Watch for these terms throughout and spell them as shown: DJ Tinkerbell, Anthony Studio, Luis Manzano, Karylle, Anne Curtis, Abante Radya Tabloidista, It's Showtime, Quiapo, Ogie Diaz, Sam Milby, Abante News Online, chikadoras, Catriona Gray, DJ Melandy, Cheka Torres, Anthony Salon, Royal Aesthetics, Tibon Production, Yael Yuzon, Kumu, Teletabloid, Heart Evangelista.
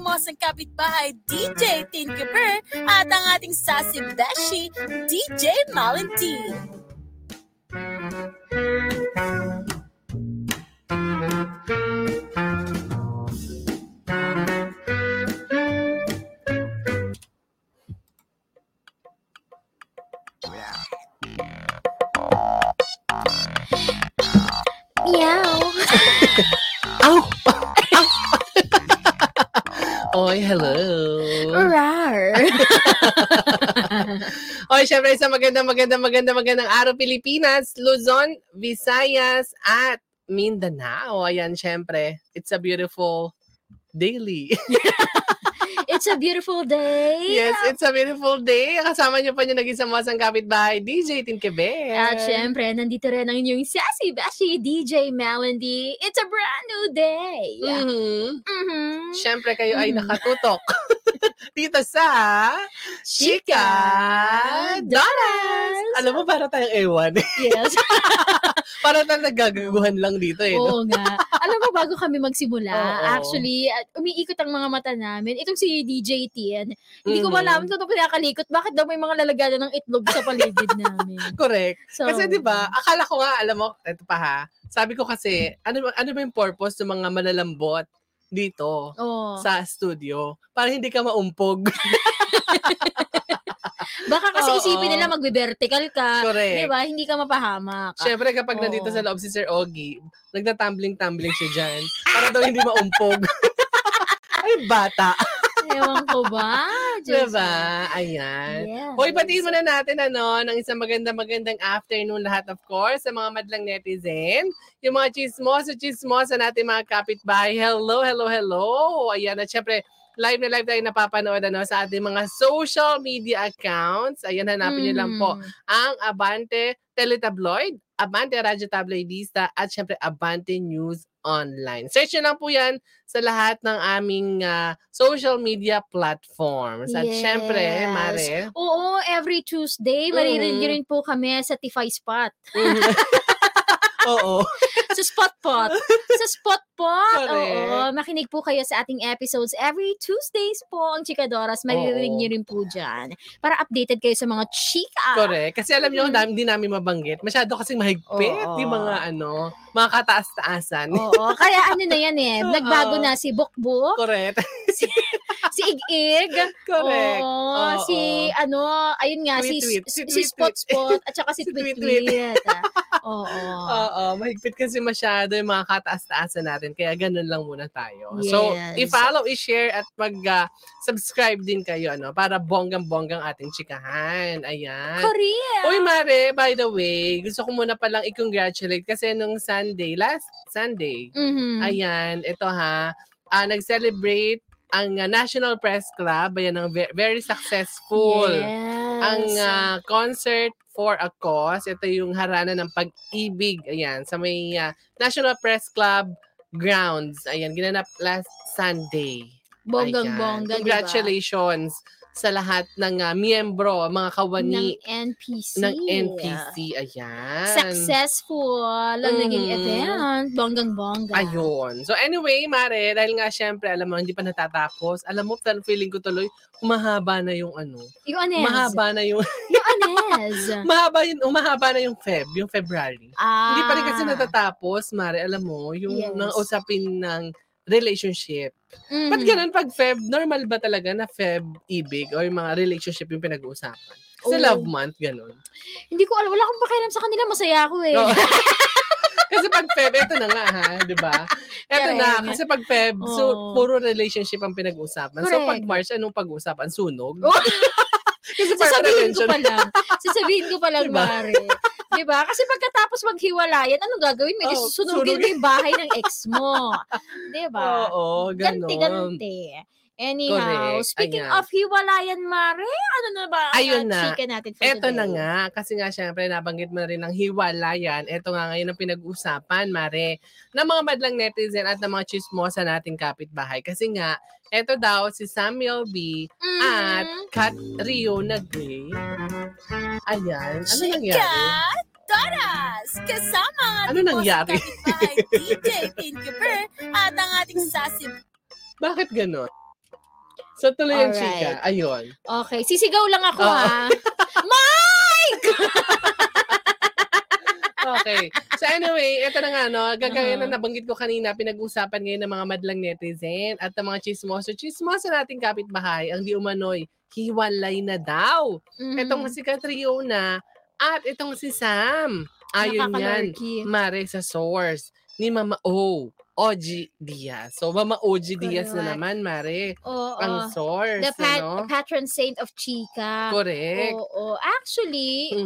ating mosang kapitbahay, DJ Tinkerbell, at ang ating sassy beshi, DJ Melandy. Oy, hello. Rar. Oy, syempre sa magandang araw Pilipinas, Luzon, Visayas at Mindanao. Ayan, syempre. It's a beautiful daily. It's a beautiful day. Yes, it's a beautiful day. Kasama niyo pa yung naging samasang kapitbahay, DJ Tinkerbell. At syempre, nandito rin ang inyong sassy bashi, DJ Melandy. It's a brand new day. Syempre, kayo ay nakatutok dito sa Chikadoras. Alam mo, para tayong ewan. Yes. Para tayong nagagaguhan lang dito eh. Oo no? Nga. Alam mo, bago kami magsimula, actually, umiikot ang mga mata namin. Itong si DJ Tin, hindi ko malaman kung ito pinakalikot. Bakit daw may mga lalagada ng itlog sa paligid namin? Correct. So, kasi diba, akala ko nga, alam mo, ito pa ha, sabi ko kasi, ano ba yung purpose ng mga malalambot dito sa studio? Para hindi ka maumpog. Baka kasi isipin nila magbe-vertical ka. Correct. Diba? Hindi ka mapahamak. Siyempre kapag nandito sa loob si Sir Ogie, nagtatumbling-tumbling siya dyan. Para daw hindi maumpog. Ay, bata. Ewan ko ba? Just diba? Ayan. Yes. Hoy, batiin muna natin ng isang magandang afternoon lahat, of course, sa mga madlang netizen. Yung mga chismosa natin mga kapitbahay. Hello. Ayan. At syempre, live na live tayo napapanood sa ating mga social media accounts. Ayan, hanapin nyo lang po ang Abante Tabloidista, Abante Radya Tabloidista, at syempre Abante News Online. Search nyo lang po yan sa lahat ng aming social media platforms. At syempre, Mare. Oo, every Tuesday, maririnig rin po kami sa Tify Spot. Oo. Sa spot pot. Oo. Makinig po kayo sa ating episodes every Tuesdays po ang Chikadoras. Maririnig niyo rin po dyan para updated kayo sa mga chika. Correct. Kasi alam niyo, hindi namin mabanggit. Masyado kasing mahigpit yung mga mga kataas-taasan. Oo. Kaya ano na yan eh. Nagbago na si Bukbuk. Correct. Si Igig. Correct. Oo. Si ayun nga, si Spot-Spot at saka si Tweet-Tweet. Oo. Mahigpit kasi masyado yung mga kataas-taasan natin. Kaya ganun lang muna tayo. Yes. So, i-follow, i-share, at mag-subscribe din kayo para bonggang-bonggang ating chikahan. Ayan. Korea! Uy, Mare, by the way, gusto ko muna palang i-congratulate kasi nung last Sunday, ayan, ito ha, nag-celebrate ang National Press Club, ayan, ang very successful ang concert for a cause. Ito yung harana ng pag-ibig, ayan, sa may National Press Club grounds. Ayan, ginanap last Sunday. Bonggang-bongga, congratulations sa lahat ng miyembro, mga kawani ng NPC. Ayan. Successful ang naging event. Bonggang-bongga. Ayun. So anyway, Mare, dahil nga syempre, alam mo, hindi pa natatapos. Alam mo, feeling ko tuloy, umahaba na yung Yung Anez. Umahaba na yung February. Ah. Hindi pa rin kasi natatapos, Mare, alam mo, yung usapin ng relationship. Ba't ganun pag Feb, normal ba talaga na Feb ibig or yung mga relationship yung pinag-uusapan? Sa love month, ganun. Hindi ko alam. Wala akong pakialam sa kanila. Masaya ako eh. Kasi pag Feb, eto na nga ha, diba? Eto na, kasi pag Feb, so puro relationship ang pinag-uusapan. Correct. So pag March, anong pag-uusapan? Sunog? Kasi sasabihin ko pa lang, diba? Mare. Diba? Kasi pagkatapos maghiwalayan, anong gagawin mo? Susunugin mo yung bahay ng ex mo. Diba? Oo, ganun. Ganti-ganti. Anyhow, correct. Speaking of hiwalayan, Mare, ano na ba ang chika natin for today? Ito na nga, kasi nga syempre nabanggit mo na rin ng hiwalayan. Ito nga ngayon ang pinag-usapan, Mare, ng mga madlang netizen at ng mga chismosa nating kapitbahay. Kasi nga, ito daw si Sam Milby at Catriona Gray. Ayan, ano nangyari? Chika Torres, kasama ang kapitbahay, DJ Tinkerbell at ang ating sassy. Bakit ganon? So tuloy ang chika. Ayun. Okay. Sisigaw lang ako ha. Mike! Okay. So anyway, ito na nga, no? Gagaya na nabanggit ko kanina, pinag-usapan ngayon ng mga madlang netizen at ng mga chismoso. Chismoso nating kapitbahay, ang di umano'y hiwalay na daw. Mm-hmm. Itong si Catriona at itong si Sam. Ayon yan, mare sa source ni Mama O. Ogie Diaz. So, Mama Ogie Diaz na naman, mare. Oh, ang source. The patron saint of chika. Correct. Oo. Actually,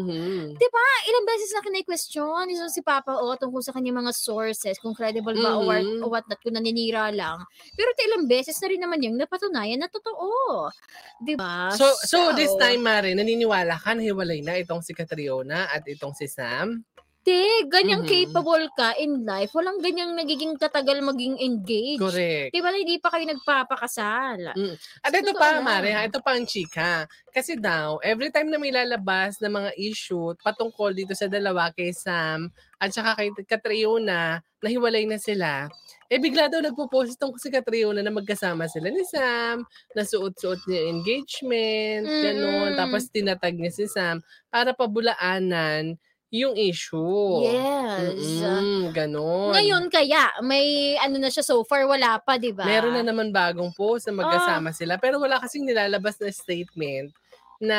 diba, ilang beses na kina-question si Papa O tungkol sa kanyang mga sources, kung credible ba o whatnot, kung naninira lang. Pero ilang beses na rin naman yung napatunayan na totoo. Diba? So, this time, mare, naniniwala ka na hiwalay na itong si Catriona at itong si Sam? Te, ganyang capable ka in life. Walang ganyang nagiging katagal maging engaged. Correct. Diba hindi pa kayo nagpapakasal? Mm. At so, ito pa, Mare, ito pa ang chika. Kasi daw, every time na may lalabas na mga issue patungkol dito sa dalawa kay Sam at saka kay Catriona, nahiwalay na sila, bigla daw nagpo-post itong si Catriona na magkasama sila ni Sam, nasuot-suot niya engagement, gano'n. Tapos tinatag niya si Sam para pabulaanan yung issue. Yes. Ganon. Ngayon kaya, may ano na siya so far, wala pa, di ba? Meron na naman bagong post na magkasama sila, pero wala kasing nilalabas na statement na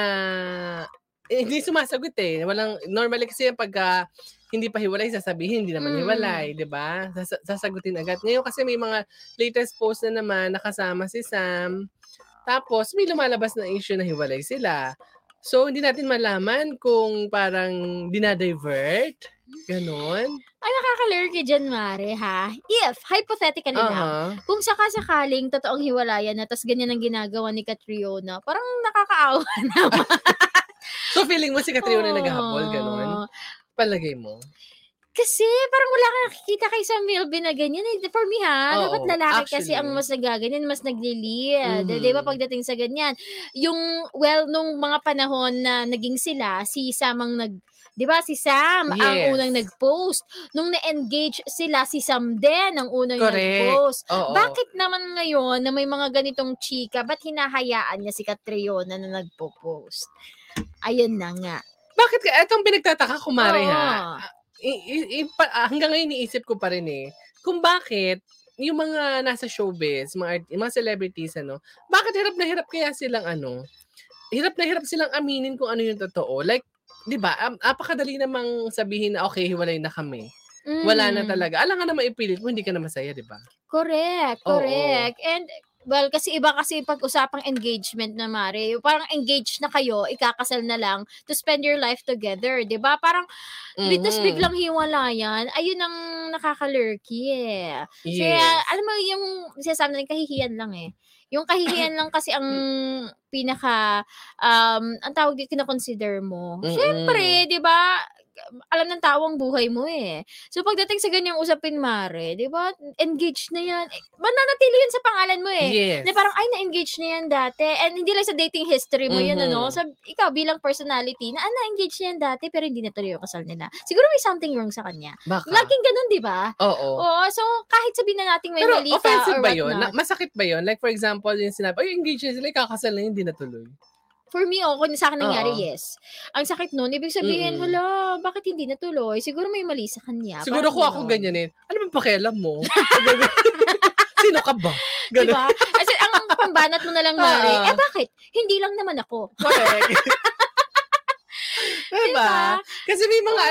hindi sumasagot eh. Walang, normally kasi pagka hindi pa hiwalay, sasabihin, hindi naman hiwalay, di ba? Sasagutin agad. Ngayon kasi may mga latest post na naman, nakasama si Sam, tapos may lumalabas na issue na hiwalay sila. So, hindi natin malaman kung parang dinadivert, ganon. Ang nakakalurky dyan, Mare, ha? If, hypothetically na, kung sakasakaling totoong hiwalayan na tapos ganyan ang ginagawa ni Catriona, parang nakakaawa naman. So, feeling mo si Catriona naghahabol, ganon? Palagay mo? Kasi parang wala kang nakikita kay Sam Milby na ganyan. For me ha, dapat lalaki actually, kasi ang mas nagaganyan, mas nagliliad. Di ba pagdating sa ganyan? Yung, nung mga panahon na naging sila, si Sam ang di ba si Sam ang unang nag-post. Nung na-engage sila, si Sam din ang unang nag-post. Oo. Bakit naman ngayon na may mga ganitong chika, ba't hinahayaan niya si Catriona na nagpo-post? Ayun na nga. Bakit? Itong pinagtataka ko, Mare, ha? Hanggang ngayon iniisip ko pa rin eh kung bakit yung mga nasa showbiz, mga celebrities, ano, bakit hirap na hirap kaya silang hirap silang aminin kung ano yung totoo, like di ba apakadali namang sabihin na okay, hiwalay na kami, wala na talaga, alam nga naman ipilit mo, hindi ka na masaya, di ba? Correct. Oo. And well, kasi iba kasi pag-usapang engagement na, Mare. Parang engaged na kayo, ikakasal na lang to spend your life together, di ba? Parang, tapos biglang hiwalayan, ayun ang nakakalurky eh. Yes. Kaya, alam mo, yung sasama na rin, kahihiyan lang eh. Yung kahihiyan lang kasi ang pinaka, ang tawag yung kinakonsider mo. Siyempre, di ba? Alam ng tao ang buhay mo eh. So, pagdating sa ganyang usapin, Mare, di ba, engaged na yan. Mananatili yun sa pangalan mo eh. Yes. Na parang, ay, na-engage na yan dati. And hindi lang sa dating history mo yun, ano? So, ikaw, bilang personality, na na-engage na yan dati, pero hindi natuloy yung kasal nila. Siguro may something wrong sa kanya. Baka. Laging ganun, di ba? Oo. So, kahit sabihin na natin may mali ka or whatnot. Pero offensive ba yun? Masakit ba yun? Like, for example, yung sinabi, ay, engaged na sila, kakasal na yun, hindi natuloy. For me, kung sa akin nangyari, yes. Ang sakit nun, ibig sabihin, hala, bakit hindi natuloy? Siguro may mali sa kanya. Siguro kung ako ganyan eh, ano bang pakialam mo? Sino ka ba? Ganun. Diba? Kasi ang pambanat mo na lang, Mari, bakit? Hindi lang naman ako. Correct. Diba? Kasi may mga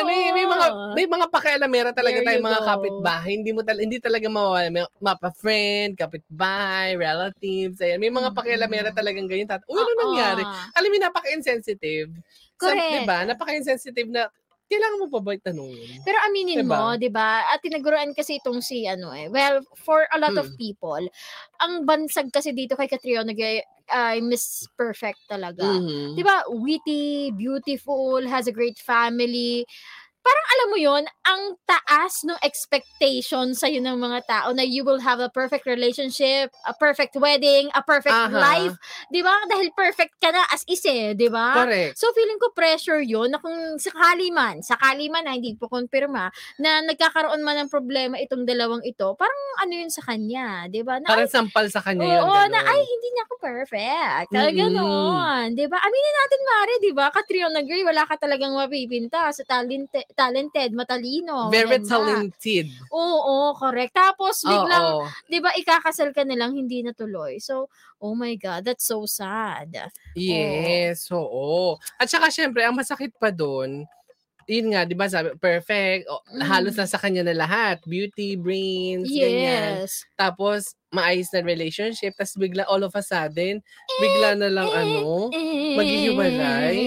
may mga pakialamera talaga tayong mga kapitbahay. Hindi talaga mapa-friend, kapitbahay, relatives. Ayan. May mga pakialamera talagang ganyan. Ano nangyari? Alam mo, napaka-insensitive. Correct. So, diba? Napaka-insensitive na kailangan mo pa ba itanungin? Pero aminin mo, di ba? At tinaguruan kasi itong si, for a lot of people, ang bansag kasi dito kay Catriona ay Miss Perfect talaga. Di ba? Witty, beautiful, has a great family. parang alam mo yon, ang taas ng expectation sa'yo ng mga tao na you will have a perfect relationship, a perfect wedding, a perfect life. Di ba? Dahil perfect ka na as is eh, di ba? Correct. So feeling ko pressure yon na kung sakali man na hindi po kumpirma na nagkakaroon man ng problema itong dalawang ito, parang ano yun sa kanya, di ba? Parang sampal sa kanya yun. Oo, na ay, hindi niya ako perfect. Ganon. Di ba? Aminin natin, Mari, di ba? Catriona Gray, wala ka talagang mapipinta sa talented, matalino. Very talented. Oo, correct. Tapos, biglang, di ba, ikakasal ka nilang hindi natuloy. So, oh my God, that's so sad. Yes, oo. At saka, syempre, ang masakit pa doon, yun nga, di ba, sabi, perfect, halos na sa kanya na lahat. Beauty, brains, ganyan. Tapos, maayos na relationship, tapos bigla, all of a sudden, bigla na lang, maghihiwalay.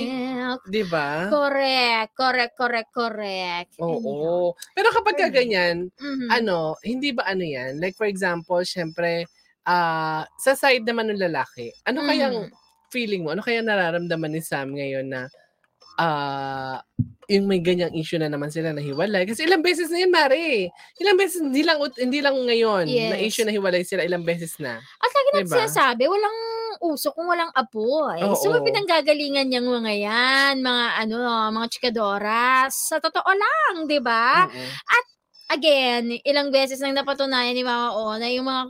Diba? Correct. Oo. Pero kapag ganyan, hindi ba ano yan? Like, for example, syempre, sa side naman ng lalaki, ano kayang feeling mo? Ano kaya nararamdaman ni Sam ngayon na yung may ganyang issue na naman sila nahiwalay? Kasi ilang beses na yun, Mari. Ilang beses, hindi lang ngayon na issue nahiwalay sila, ilang beses na. At lagi natin sinasabi, walang uso kung walang apoy. So, pinanggagalingan niyang mga yan, mga chikadoras. Sa totoo lang, di ba? At, again, ilang beses nang napatunayan ni Mama O na yung mga,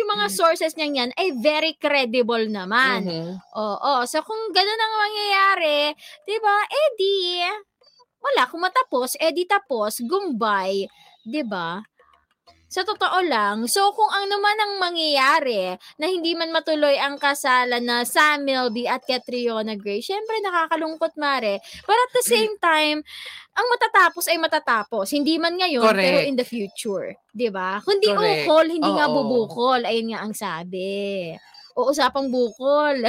yung mga sources niyang yan ay very credible naman. So, kung ganun ang mangyayari, di ba, di, wala, kung matapos, di tapos, gumbay, di ba? Sa totoo lang, so kung ano man ang mangyayari na hindi man matuloy ang kasalan na Sam Milby at Catriona Gray, syempre nakakalungkot, Mare. But at the same time, ang matatapos ay matatapos. Hindi man ngayon, pero in the future. Diba? Kundi ukol, hindi nga bubukol. Ayun nga ang sabi. O usapang bukol.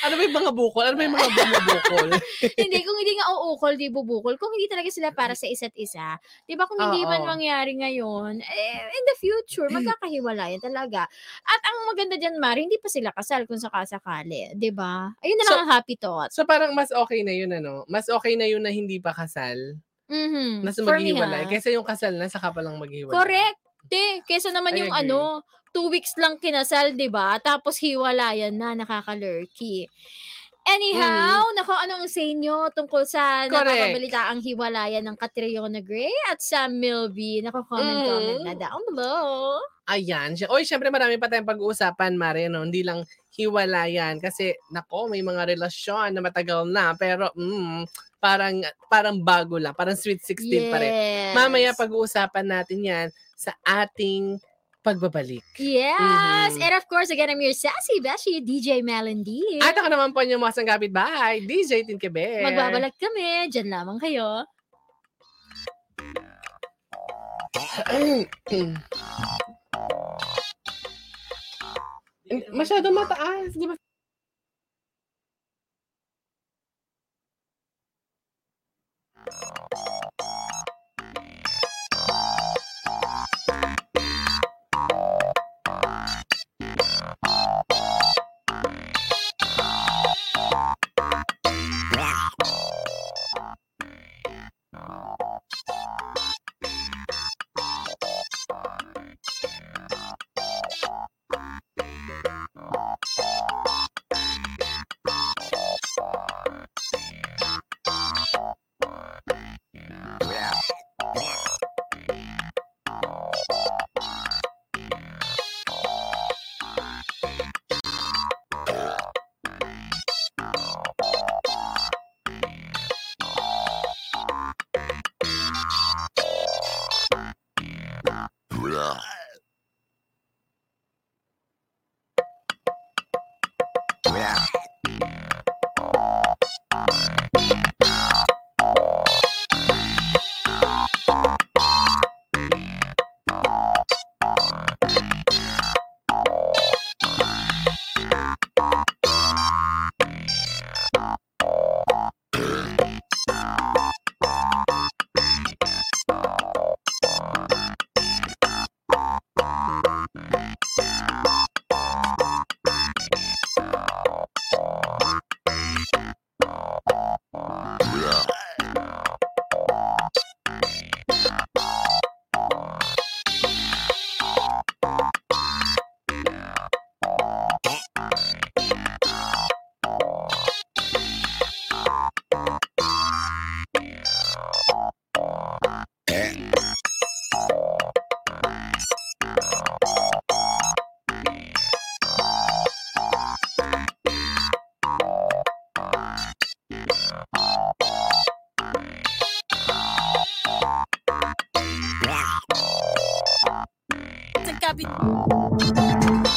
Ano ba yung mga bumubukol? Kung hindi nga uukol, di bubukol. Kung hindi talaga sila para sa isa't isa. Diba kung hindi man mangyari ngayon, in the future, magkakahiwalayan talaga. At ang maganda dyan, Mari, hindi pa sila kasal kung sakasakali. Diba? Ayun na lang ang happy thought. So parang mas okay na yun, ano? Mas okay na yun na hindi pa kasal. Nasa maghihiwalay. Kaysa yung kasal na, saka palang maghihiwalay. Correct. Kaysa naman yung 2 weeks lang kinasal, diba? Tapos hiwalayan na, nakakalurky. Anyhow, nako, anong sa inyo tungkol sa nakakabalitaang hiwalayan ng Catriona Gray at Sam Milby? Nako, comment na down below. Ayan. Oy, syempre marami pa tayong pag-uusapan, Mari, no? Hindi lang hiwalayan. Kasi, nako, may mga relasyon na matagal na, pero, parang bago lang. Parang sweet 16 pa rin. Mamaya pag-uusapan natin yan sa ating pagbabalik. Yes! And of course, again, I'm your sassy bestie, DJ Melandy. At ako naman po yung mga sanggapit bahay, DJ Tinkerbell. Magbabalak kami. Diyan lamang kayo. Masyadong mataas. Di ba?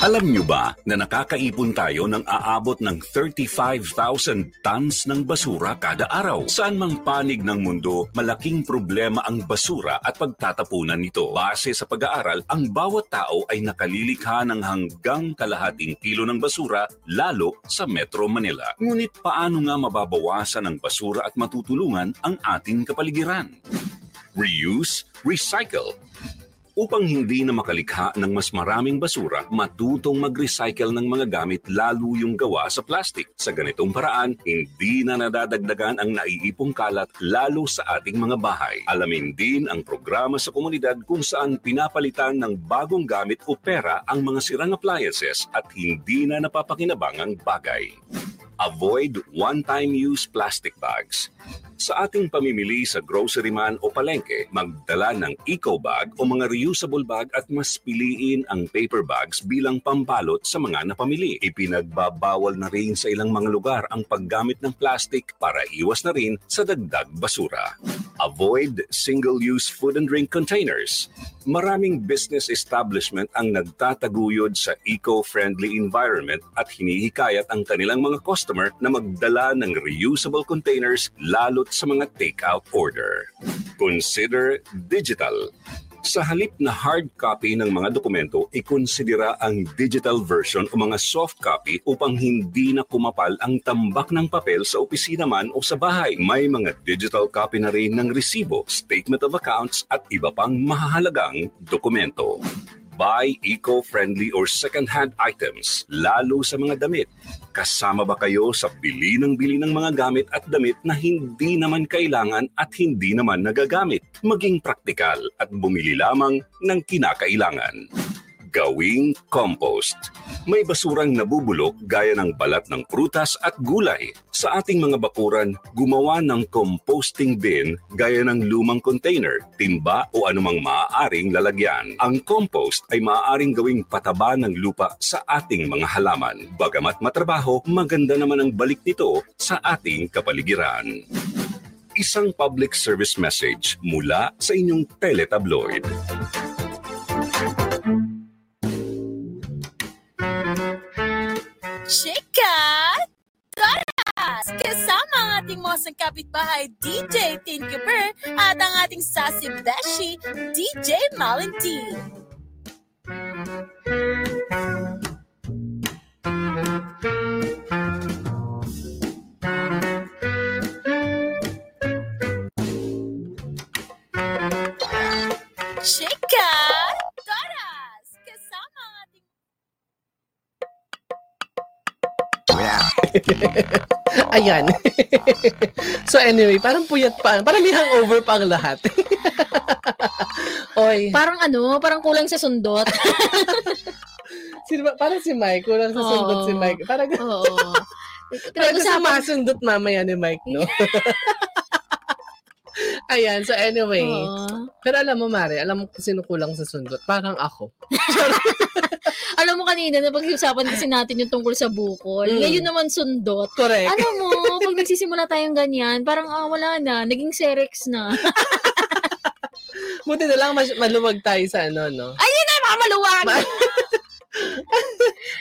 Alam nyo ba na nakakaipon tayo ng aabot ng 35,000 tons ng basura kada araw? Saan mang panig ng mundo, malaking problema ang basura at pagtatapunan nito. Base sa pag-aaral, ang bawat tao ay nakalilikha ng hanggang kalahating kilo ng basura, lalo sa Metro Manila. Ngunit paano nga mababawasan ang basura at matutulungan ang ating kapaligiran? Reuse, recycle. Upang hindi na makalikha ng mas maraming basura, matutong mag-recycle ng mga gamit lalo yung gawa sa plastic. Sa ganitong paraan, hindi na nadadagdagan ang naiipong kalat lalo sa ating mga bahay. Alamin din ang programa sa komunidad kung saan pinapalitan ng bagong gamit o pera ang mga sirang appliances at hindi na napapakinabangang bagay. Avoid one-time-use plastic bags. Sa ating pamimili sa grocery man o palengke, magdala ng eco bag o mga reusable bag at mas piliin ang paper bags bilang pambalot sa mga napamili. Ipinagbabawal na rin sa ilang mga lugar ang paggamit ng plastic para iwas na rin sa dagdag basura. Avoid single-use food and drink containers. Maraming business establishment ang nagtataguyod sa eco-friendly environment at hinihikayat ang kanilang mga customer na magdala ng reusable containers lalo't sa mga take-out order. Consider digital. Sa halip na hard copy ng mga dokumento, ikonsidera ang digital version o mga soft copy upang hindi na kumapal ang tambak ng papel sa opisina man o sa bahay. May mga digital copy na rin ng resibo, statement of accounts at iba pang mahalagang dokumento. Buy eco-friendly or second-hand items, lalo sa mga damit. Kasama ba kayo sa bili ng mga gamit at damit na hindi naman kailangan at hindi naman nagagamit? Maging praktikal at bumili lamang ng kinakailangan. Gawing compost. May basurang nabubulok gaya ng balat ng prutas at gulay. Sa ating mga bakuran, gumawa ng composting bin gaya ng lumang container, timba o anumang maaaring lalagyan. Ang compost ay maaaring gawing pataba ng lupa sa ating mga halaman. Bagamat matrabaho, maganda naman ang balik nito sa ating kapaligiran. Isang public service message mula sa inyong Teletabloid. Cheka Torres! Kasama ang ating mosang kapitbahay DJ Tinkerbell at ang ating sassy beshi DJ Melandy. Ayan. So anyway, parang puyat pa. Parang may hangover pa ang lahat. Oy. Parang kulang sa sundot. Parang si Mike, kulang sa sundot si Mike. Parang sa masundot mamaya ni Mike, no? Ayan, so anyway. Pero alam mo, Mare, alam mo sino kulang sa sundot? Parang ako. Alam mo kanina, napag-usapan kasi natin yung tungkol sa bukol. Ngayon naman sundot. Correct. Alam mo, pag nagsisimula tayong ganyan, parang wala na, naging serex na. Buti na lang maluwag tayo sa ano, no? Ayun na, baka maluwag!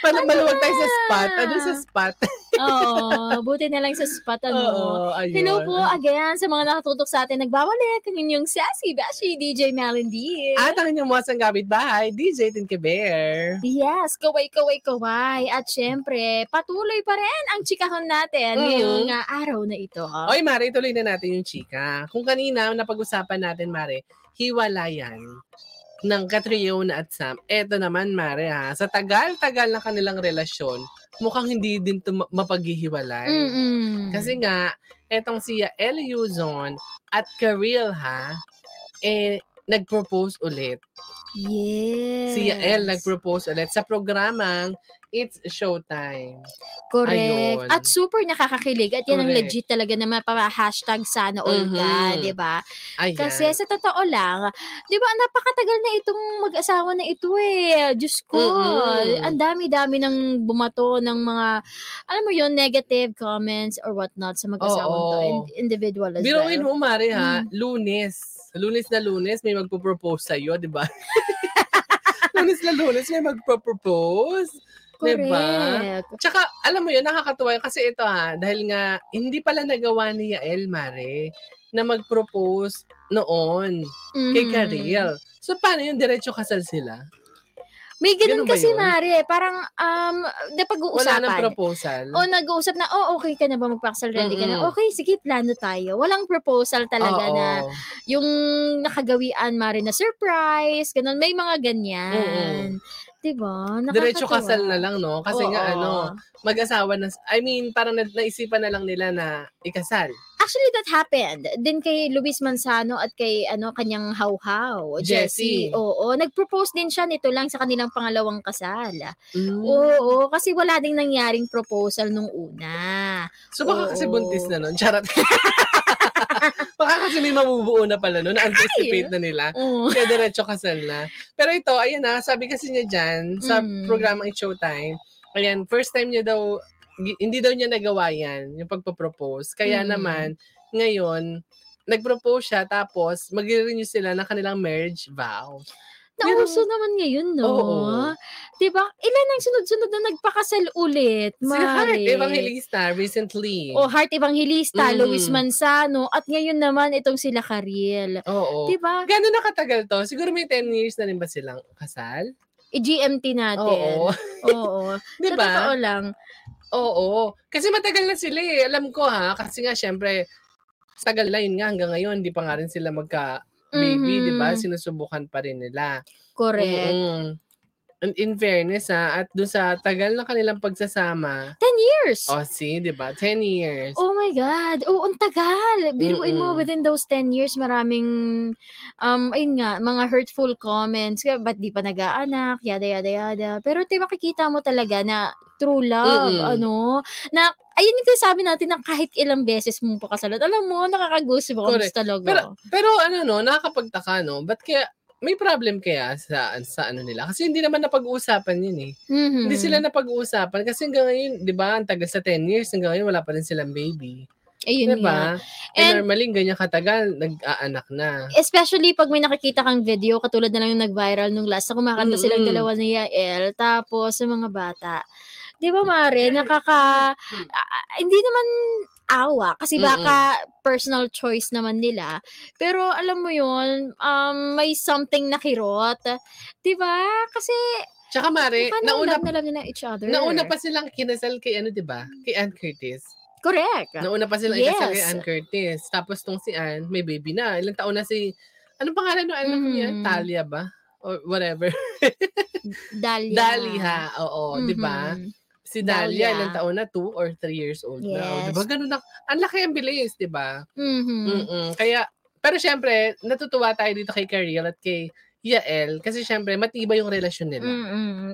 Parang maluwag tayo sa spot. Ano sa spot? Oo, buti na lang sa spot. Ano? Hello po again sa mga nakatutok sa atin. Nagbabalik ang inyong sassy bashi, DJ Melandy. At ang inyong mawasang kapitbahay, DJ Tinkerbell. Yes, kaway. At syempre, patuloy pa rin ang chikahon natin ngayong araw na ito. Oy, Mare, tuloy na natin yung chika. Kung kanina napag-usapan natin, Mare, hiwalayan ng Catriona at Sam. Eto naman, Mare, ha? Sa tagal-tagal na kanilang relasyon, mukhang hindi din ito mapaghihiwalay. Kasi nga, etong si Yael Yuzon at Karylle, ha, eh, nag-propose ulit. Yes. Si Yael nag-propose ulit sa programang It's Showtime. Correct. Ayun. At super nakakakilig. At yan ang legit talaga na mapapa-hashtag sana all ka, di ba? Kasi sa totoo lang, di ba, napakatagal na itong mag-asawa na ito eh. Diyos ko. Ang dami-dami ng bumato ng mga, alam mo yun, negative comments or whatnot sa mag-asawa to. Individual as well. Biruin mo, Mari, ha? Lunes na lunes, may magpo-propose sa'yo, di ba? Lunes na Lunes may magpropose. Correct. Diba? Tsaka, alam mo yun, nakakatuwa yun. Kasi ito ha, dahil nga, hindi pala nagawa ni Yael, Mare, na mag-propose noon kay Karylle. So, paano yung diretso kasal sila? May ganun kasi, Mare. Parang, na pag-uusapan. Wala nang proposal. O, nag-uusap na, okay ka na ba magpakasal? Ready ka na? Okay, sige, plano tayo. Walang proposal talaga na yung nakagawian, Mare, na surprise, ganun. May mga ganyan. Diba? Diretso kasal na lang, no? Kasi mag-asawa na, I mean, parang naisipan na lang nila na ikasal. Actually, that happened. Din kay Luis Manzano at kay kanyang hawhaw, Jessie. Oo, nag-propose din siya nito lang sa kanilang pangalawang kasal. Oo, kasi wala ding nangyaring proposal nung una. So baka kasi buntis na nun. Charot. Baka kasi may mamubuo na pala no, na-anticipate na nila. Kaya diretso kasal na. Pero ito, ayan na, sabi kasi niya dyan, sa programang It's Showtime, ayan, first time niya daw, hindi daw niya nagawa yan, yung pagpapropose. Kaya naman, ngayon, nag-propose siya, tapos mag-renew sila ng kanilang marriage vow. Nauso naman ngayon, no? Oo. Diba? Ilan ang sunod-sunod na nagpakasal ulit, Mare? Si Heart Evangelista, recently. Heart Evangelista, Luis Manzano, at ngayon naman itong sila Karylle. Oo. Diba? Gano'n na katagal to? Siguro may 10 years na rin ba silang kasal? I-GMT natin. Oo. Diba? Sa totoo lang. Oo. Kasi matagal na sila eh. Alam ko ha, kasi nga syempre, tagal na yun nga hanggang ngayon, hindi pa nga rin sila baby, di ba? Sinusubukan pa rin nila. Correct. And in fairness, at doon sa tagal na kanilang pagsasama. 10 years! See, di ba? 10 years. Oh my God! Oo, ang tagal! Biruin mo, within those 10 years, maraming, ayun nga, mga hurtful comments. Ba't di pa nag-aanak? Yada, yada, yada. Pero diba, kikita mo talaga na true love, na, ayun yung sabi natin na kahit ilang beses mong pakasalan. Alam mo, nakakagusto mo kung talaga. Pero nakakapagtaka, no? Ba't kaya, may problem kaya sa nila? Kasi hindi naman napag-uusapan yun eh. Hindi sila napag-uusapan. Kasi hanggang ngayon, di ba, ang tagal sa 10 years, hanggang ngayon wala pa rin silang baby. Ayun diba? And normally, ganyan katagal, nag-aanak na. Especially pag may nakikita kang video, katulad na lang yung nag-viral nung last, na kumakanta silang dalawa ni Yael, tapos sa mga bata. Di ba, Mare, hindi naman awa, kasi baka personal choice naman nila. Pero alam mo yun, may something nakirot. Di ba? Kasi, tsaka Mare, nauna nila each other. Nauna pa silang kinasal kay di ba? Kay Anne Curtis. Correct. Nauna pa silang kinasal kay Anne Curtis. Tapos tong si Anne, may baby na. Ilang taon na si, anong pangalan no? Alam niya? Talia ba? Or whatever. Dalia. Oo, di ba? Si Dalia, ilang taon na? 2 or 3 years old na. Diba? Ganun na. Ang laki ang bilis, diba? Kaya, pero syempre, natutuwa tayo dito kay Karylle at kay Yael. Kasi syempre, matibay yung relasyon nila.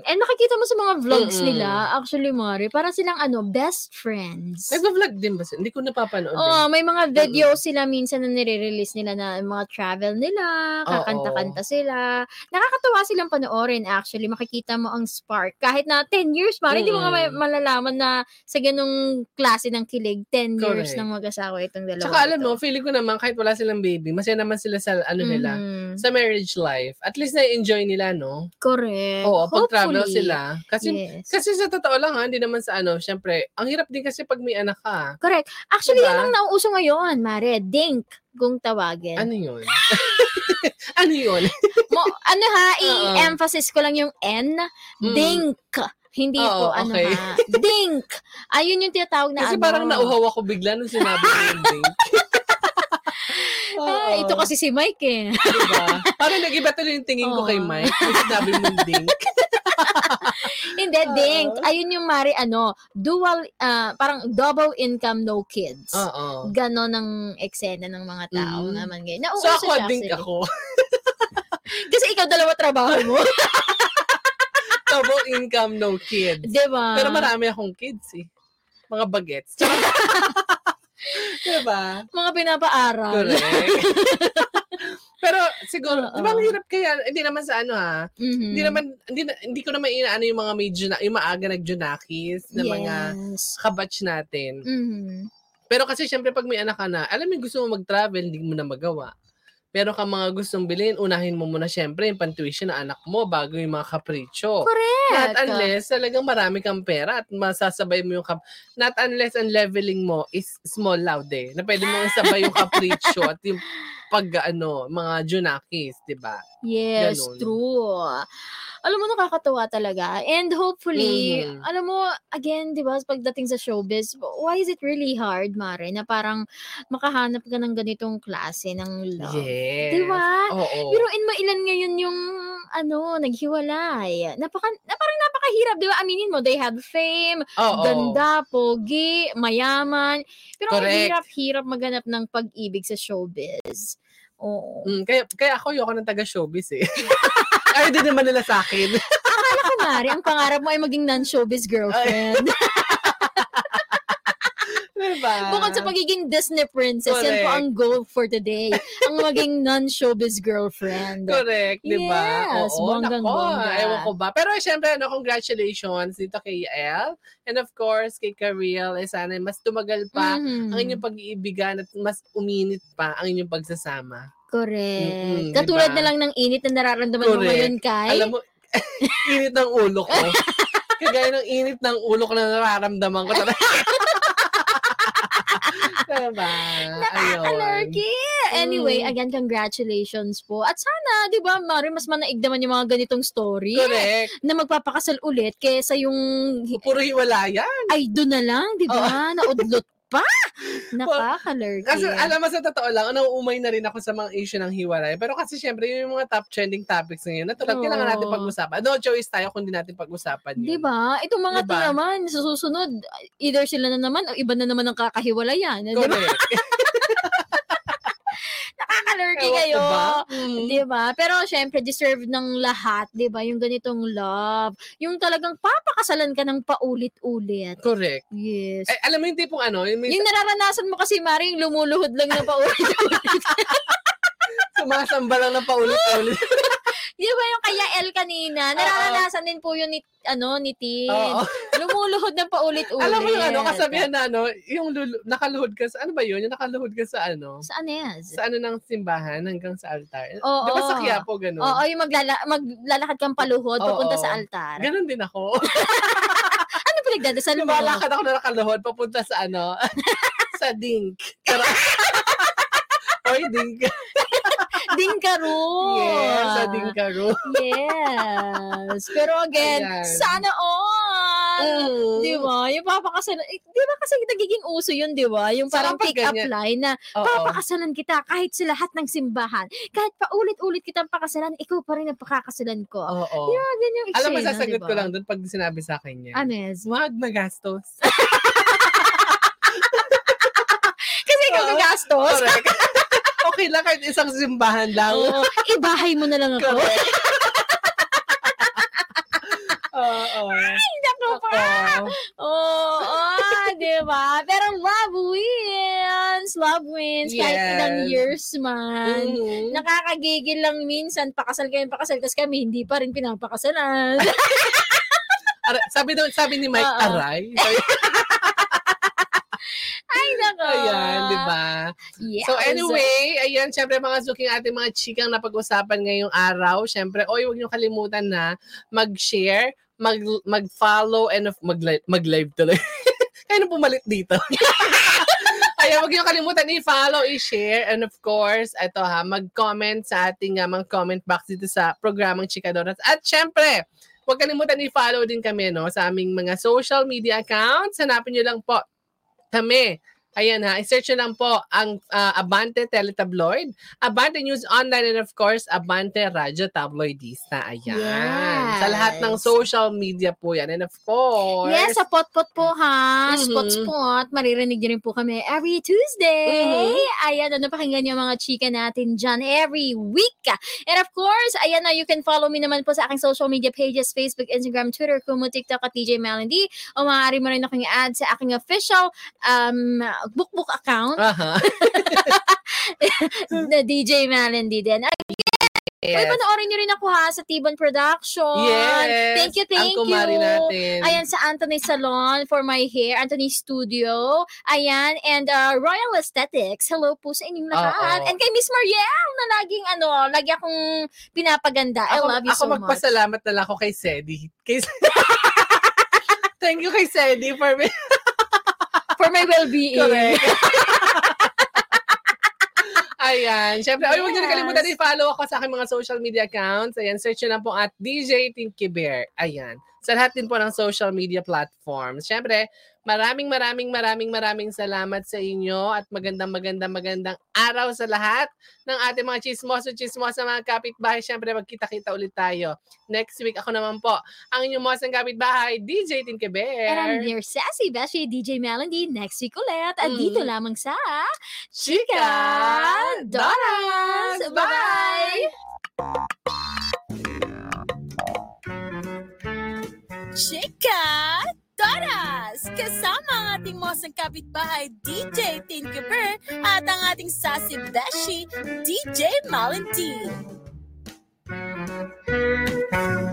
And makikita mo sa mga vlogs nila, actually, Mari, para silang best friends. Nag-vlog din ba sila? Hindi ko napapanood. May mga video sila minsan na nire-release nila na mga travel nila, kakanta-kanta sila. Nakakatuwa silang panoorin, actually. Makikita mo ang spark. Kahit na 10 years, Mari, hindi mo nga malalaman na sa ganung klase ng kilig, 10 years nang mag-asawa itong dalawa. Tsaka alam mo, feeling ko naman, kahit wala silang baby, masaya naman sila sa nila, sa marriage life. At least na-enjoy nila, no? Correct. Oo, pag-travel sila. Kasi sa totoo lang, hindi naman sa syempre, ang hirap din kasi pag may anak ka. Correct. Actually, diba? Yan ang nauuso ngayon, Mare. Dink, kung tawagin. Ano yun? Ano yun? I-emphasis ko lang yung N. Dink. Hindi po, Dink. Ayun yung tinatawag na kasi parang nauhaw ako bigla nung sinabi yung dink. Ito kasi si Mike eh. Diba? Parang nag-iba tuloy yung tingin ko kay Mike. Kasi sabi mong dink. Hindi, dink. Ayun yung Mari, dual, parang double income, no kids. Ganon ang eksena ng mga tao naman ngayon. So ako, dink ako. Kasi ikaw dalawa trabaho mo. Double income, no kids. Diba? Pero marami akong kids eh. Mga bagets. Diba? Mga pinapaaral. Correct. Pero siguro, diba ang hirap kaya, hindi naman sa hindi ko naman inaano yung mga yung maaga nag-junakis na mga kabatch natin. Pero kasi syempre pag may anak ka na, alam mo gusto mo mag-travel, hindi mo na magawa. Pero kung mga gustong bilhin, unahin mo muna syempre yung pantuition na anak mo bago yung mga kapritsyo. Correct! Not unless talagang marami kang pera at masasabay mo yung not unless ang leveling mo is small loud eh. Na pwede mo isabay yung kapritsyo at yung pag ano, mga junakis, di ba? Yes, ganun. True. Alam mo, nakakatawa talaga. And hopefully, alam mo, again, di ba, pagdating sa showbiz, why is it really hard, Mare, na parang makahanap ka ng ganitong klase ng love? Yes. Di ba? Pero in mailan ngayon yung, ano, naghiwalay. Parang napakahirap, di ba? Aminin mo, they had fame, ganda, pogi, mayaman. Pero hirap maganap ng pag-ibig sa showbiz. Oo. Kaya ako yung nang taga-showbiz eh. Ay, din naman nila sa akin. Akala ko, Mari, ang pangarap mo ay maging non-showbiz girlfriend. Diba? Bukod sa pagiging Disney princess, correct, yan po ang goal for today. Ang maging non-showbiz girlfriend. Correct, di ba? Yes, bonggang-bongga. Ewan ko ba? Pero syempre, congratulations dito kay Yael. And of course, kay Karylle. Sana mas tumagal pa ang inyong pag-iibigan at mas uminit pa ang inyong pagsasama. Correct. Katulad na lang ng init na nararamdaman mo ngayon, Kai. Alam mo, init ng ulo ko. Kagaya ng init ng ulo ko na nararamdaman ko talaga. Diba? Nakakalarki! Anyway, again, congratulations po. At sana, di ba, Mari, mas manaigdaman yung mga ganitong story. Correct. Na magpapakasal ulit kesa yung... Puro hiwalayan. Ay, doon na lang, di ba? Naudlot pa? Nakakalarki. Kasi alam mo, sa totoo lang, nauumay na rin ako sa mga issue ng hiwalay. Pero kasi syempre, yun yung mga top trending topics ngayon. Natulad, kailangan natin pag-usapan. No choice tayo kung di natin pag-usapan yun. Diba? Itong mga to naman, sa susunod, either sila na naman o iba na naman ang kakahiwalayan. Diba? Nakakalarki kayo. Diba? Pero syempre, deserve ng lahat, diba? Yung ganitong love. Yung talagang papakasalan ka ng paulit-ulit. Correct. Yes. Ay, alam mo yung tipong ano? Yung nararanasan mo kasi, Mari, yung lumuluhod lang na paulit-ulit. Sumasamba lang na paulit-ulit. Diba yung kaya El kanina? Nararanasan din po yun ni Tin. Lumuluhod ng paulit-ulit. Alam mo yung kasabihan na yung nakaluhod ka sa, ano ba yun? Yung nakaluhod ka sa ano? Sa Anez. Sa ano ng simbahan hanggang sa altar. Oo. Diba sa Quiapo, ganun? Oo, yung maglalakad kang paluhod papunta sa altar. Ganun din ako. Ano pinagdadasal mo? Lumalakad ako na nakaluhod papunta sa ano? Sa dink. Oy, dink. Dinkaroo. Yes, sa Dinkaroo. Yes. Pero again, ayan, sana di ba? Yung papakasalan. Di ba kasi nagiging uso yun, di ba? Yung parang pick-up line na papakasalan kita kahit sa lahat ng simbahan. Kahit paulit-ulit kitang pakasalan, ikaw pa rin ang pakakasalan ko. Yeah, ganyan yung exchange. Alam mo, sasagot ko lang dun pag sinabi sa akin yan. Anes? Wag magastos. Kasi ikaw magastos. Correct. Okay lang, kahit isang simbahan lang. Oo, ibahay mo na lang ako. Ay, naku pa! Diba? Pero love wins, yes, kahit ilang years man. Nakakagigil lang minsan, pakasal, kasi kami hindi pa rin pinapakasalan. sabi ni Mike, aray. Ay, nako. Ayan, diba? Yes. So anyway, ayan, syempre mga suking ating mga chikang napag-usapan ngayong araw. Syempre, huwag nyo kalimutan na mag-share, mag-follow, and mag-live tuloy. Kaya nung pumalit dito. Ayan, huwag nyo kalimutan i-follow, i-share, and of course, ito ha, mag-comment sa ating mga comment box dito sa programang Chikadoras. At syempre, huwag kalimutan i-follow din kami sa aming mga social media accounts. Hanapin nyo lang po kami. Ayan ha, i-search nyo lang po ang Abante Teletabloid, Abante News Online, and of course, Abante Radya Tabloidista. Ayan. Yes. Sa lahat ng social media po yan. And of course... Yes, sa pot-pot po ha. Spot-spot. Maririnig nyo rin po kami every Tuesday. Ayan, pakinggan nyo mga chika natin dyan every week. And of course, ayan na, you can follow me naman po sa aking social media pages, Facebook, Instagram, Twitter, Kumu, TikTok, at DJ Melandy. O maaari mo rin akong i-add sa aking official book account. The DJ Melandy din. Again, Yes. Uy, panoorin nyo rin ako ha sa Tibon Production. Yes. Thank you. Ang kumari natin. Ayan, sa Anthony Salon for my hair, Anthony Studio. Ayan, and Royal Aesthetics. Hello po sa inyong lahat. And kay Miss Marielle na laging lagi akong pinapaganda. I love you so much. Ako magpasalamat na lang ako kay Sedi. Thank you kay Sedi for me. For my well-being. Correct. Ayan. Siyempre, huwag nyo nakalimutan i-follow ako sa aking mga social media accounts. Ayan, search nyo lang po at DJ Tinkerbell. Ayan. Sa lahat din po ng social media platforms. Siyempre, maraming salamat sa inyo at magandang araw sa lahat ng ating mga chismoso, mga kapitbahay. Siyempre, magkita-kita ulit tayo. Next week, ako naman po, ang inyong mosang kapitbahay, DJ Tinkerbell. And I'm your sassy bestie, DJ Melandy. Next week ulit. At dito lamang sa Chikadoras! Bye-bye! Cheka Torres! Kasama ang ating mosang kapitbahay DJ Tinkerbell at ang ating sassy beshi DJ Malenti.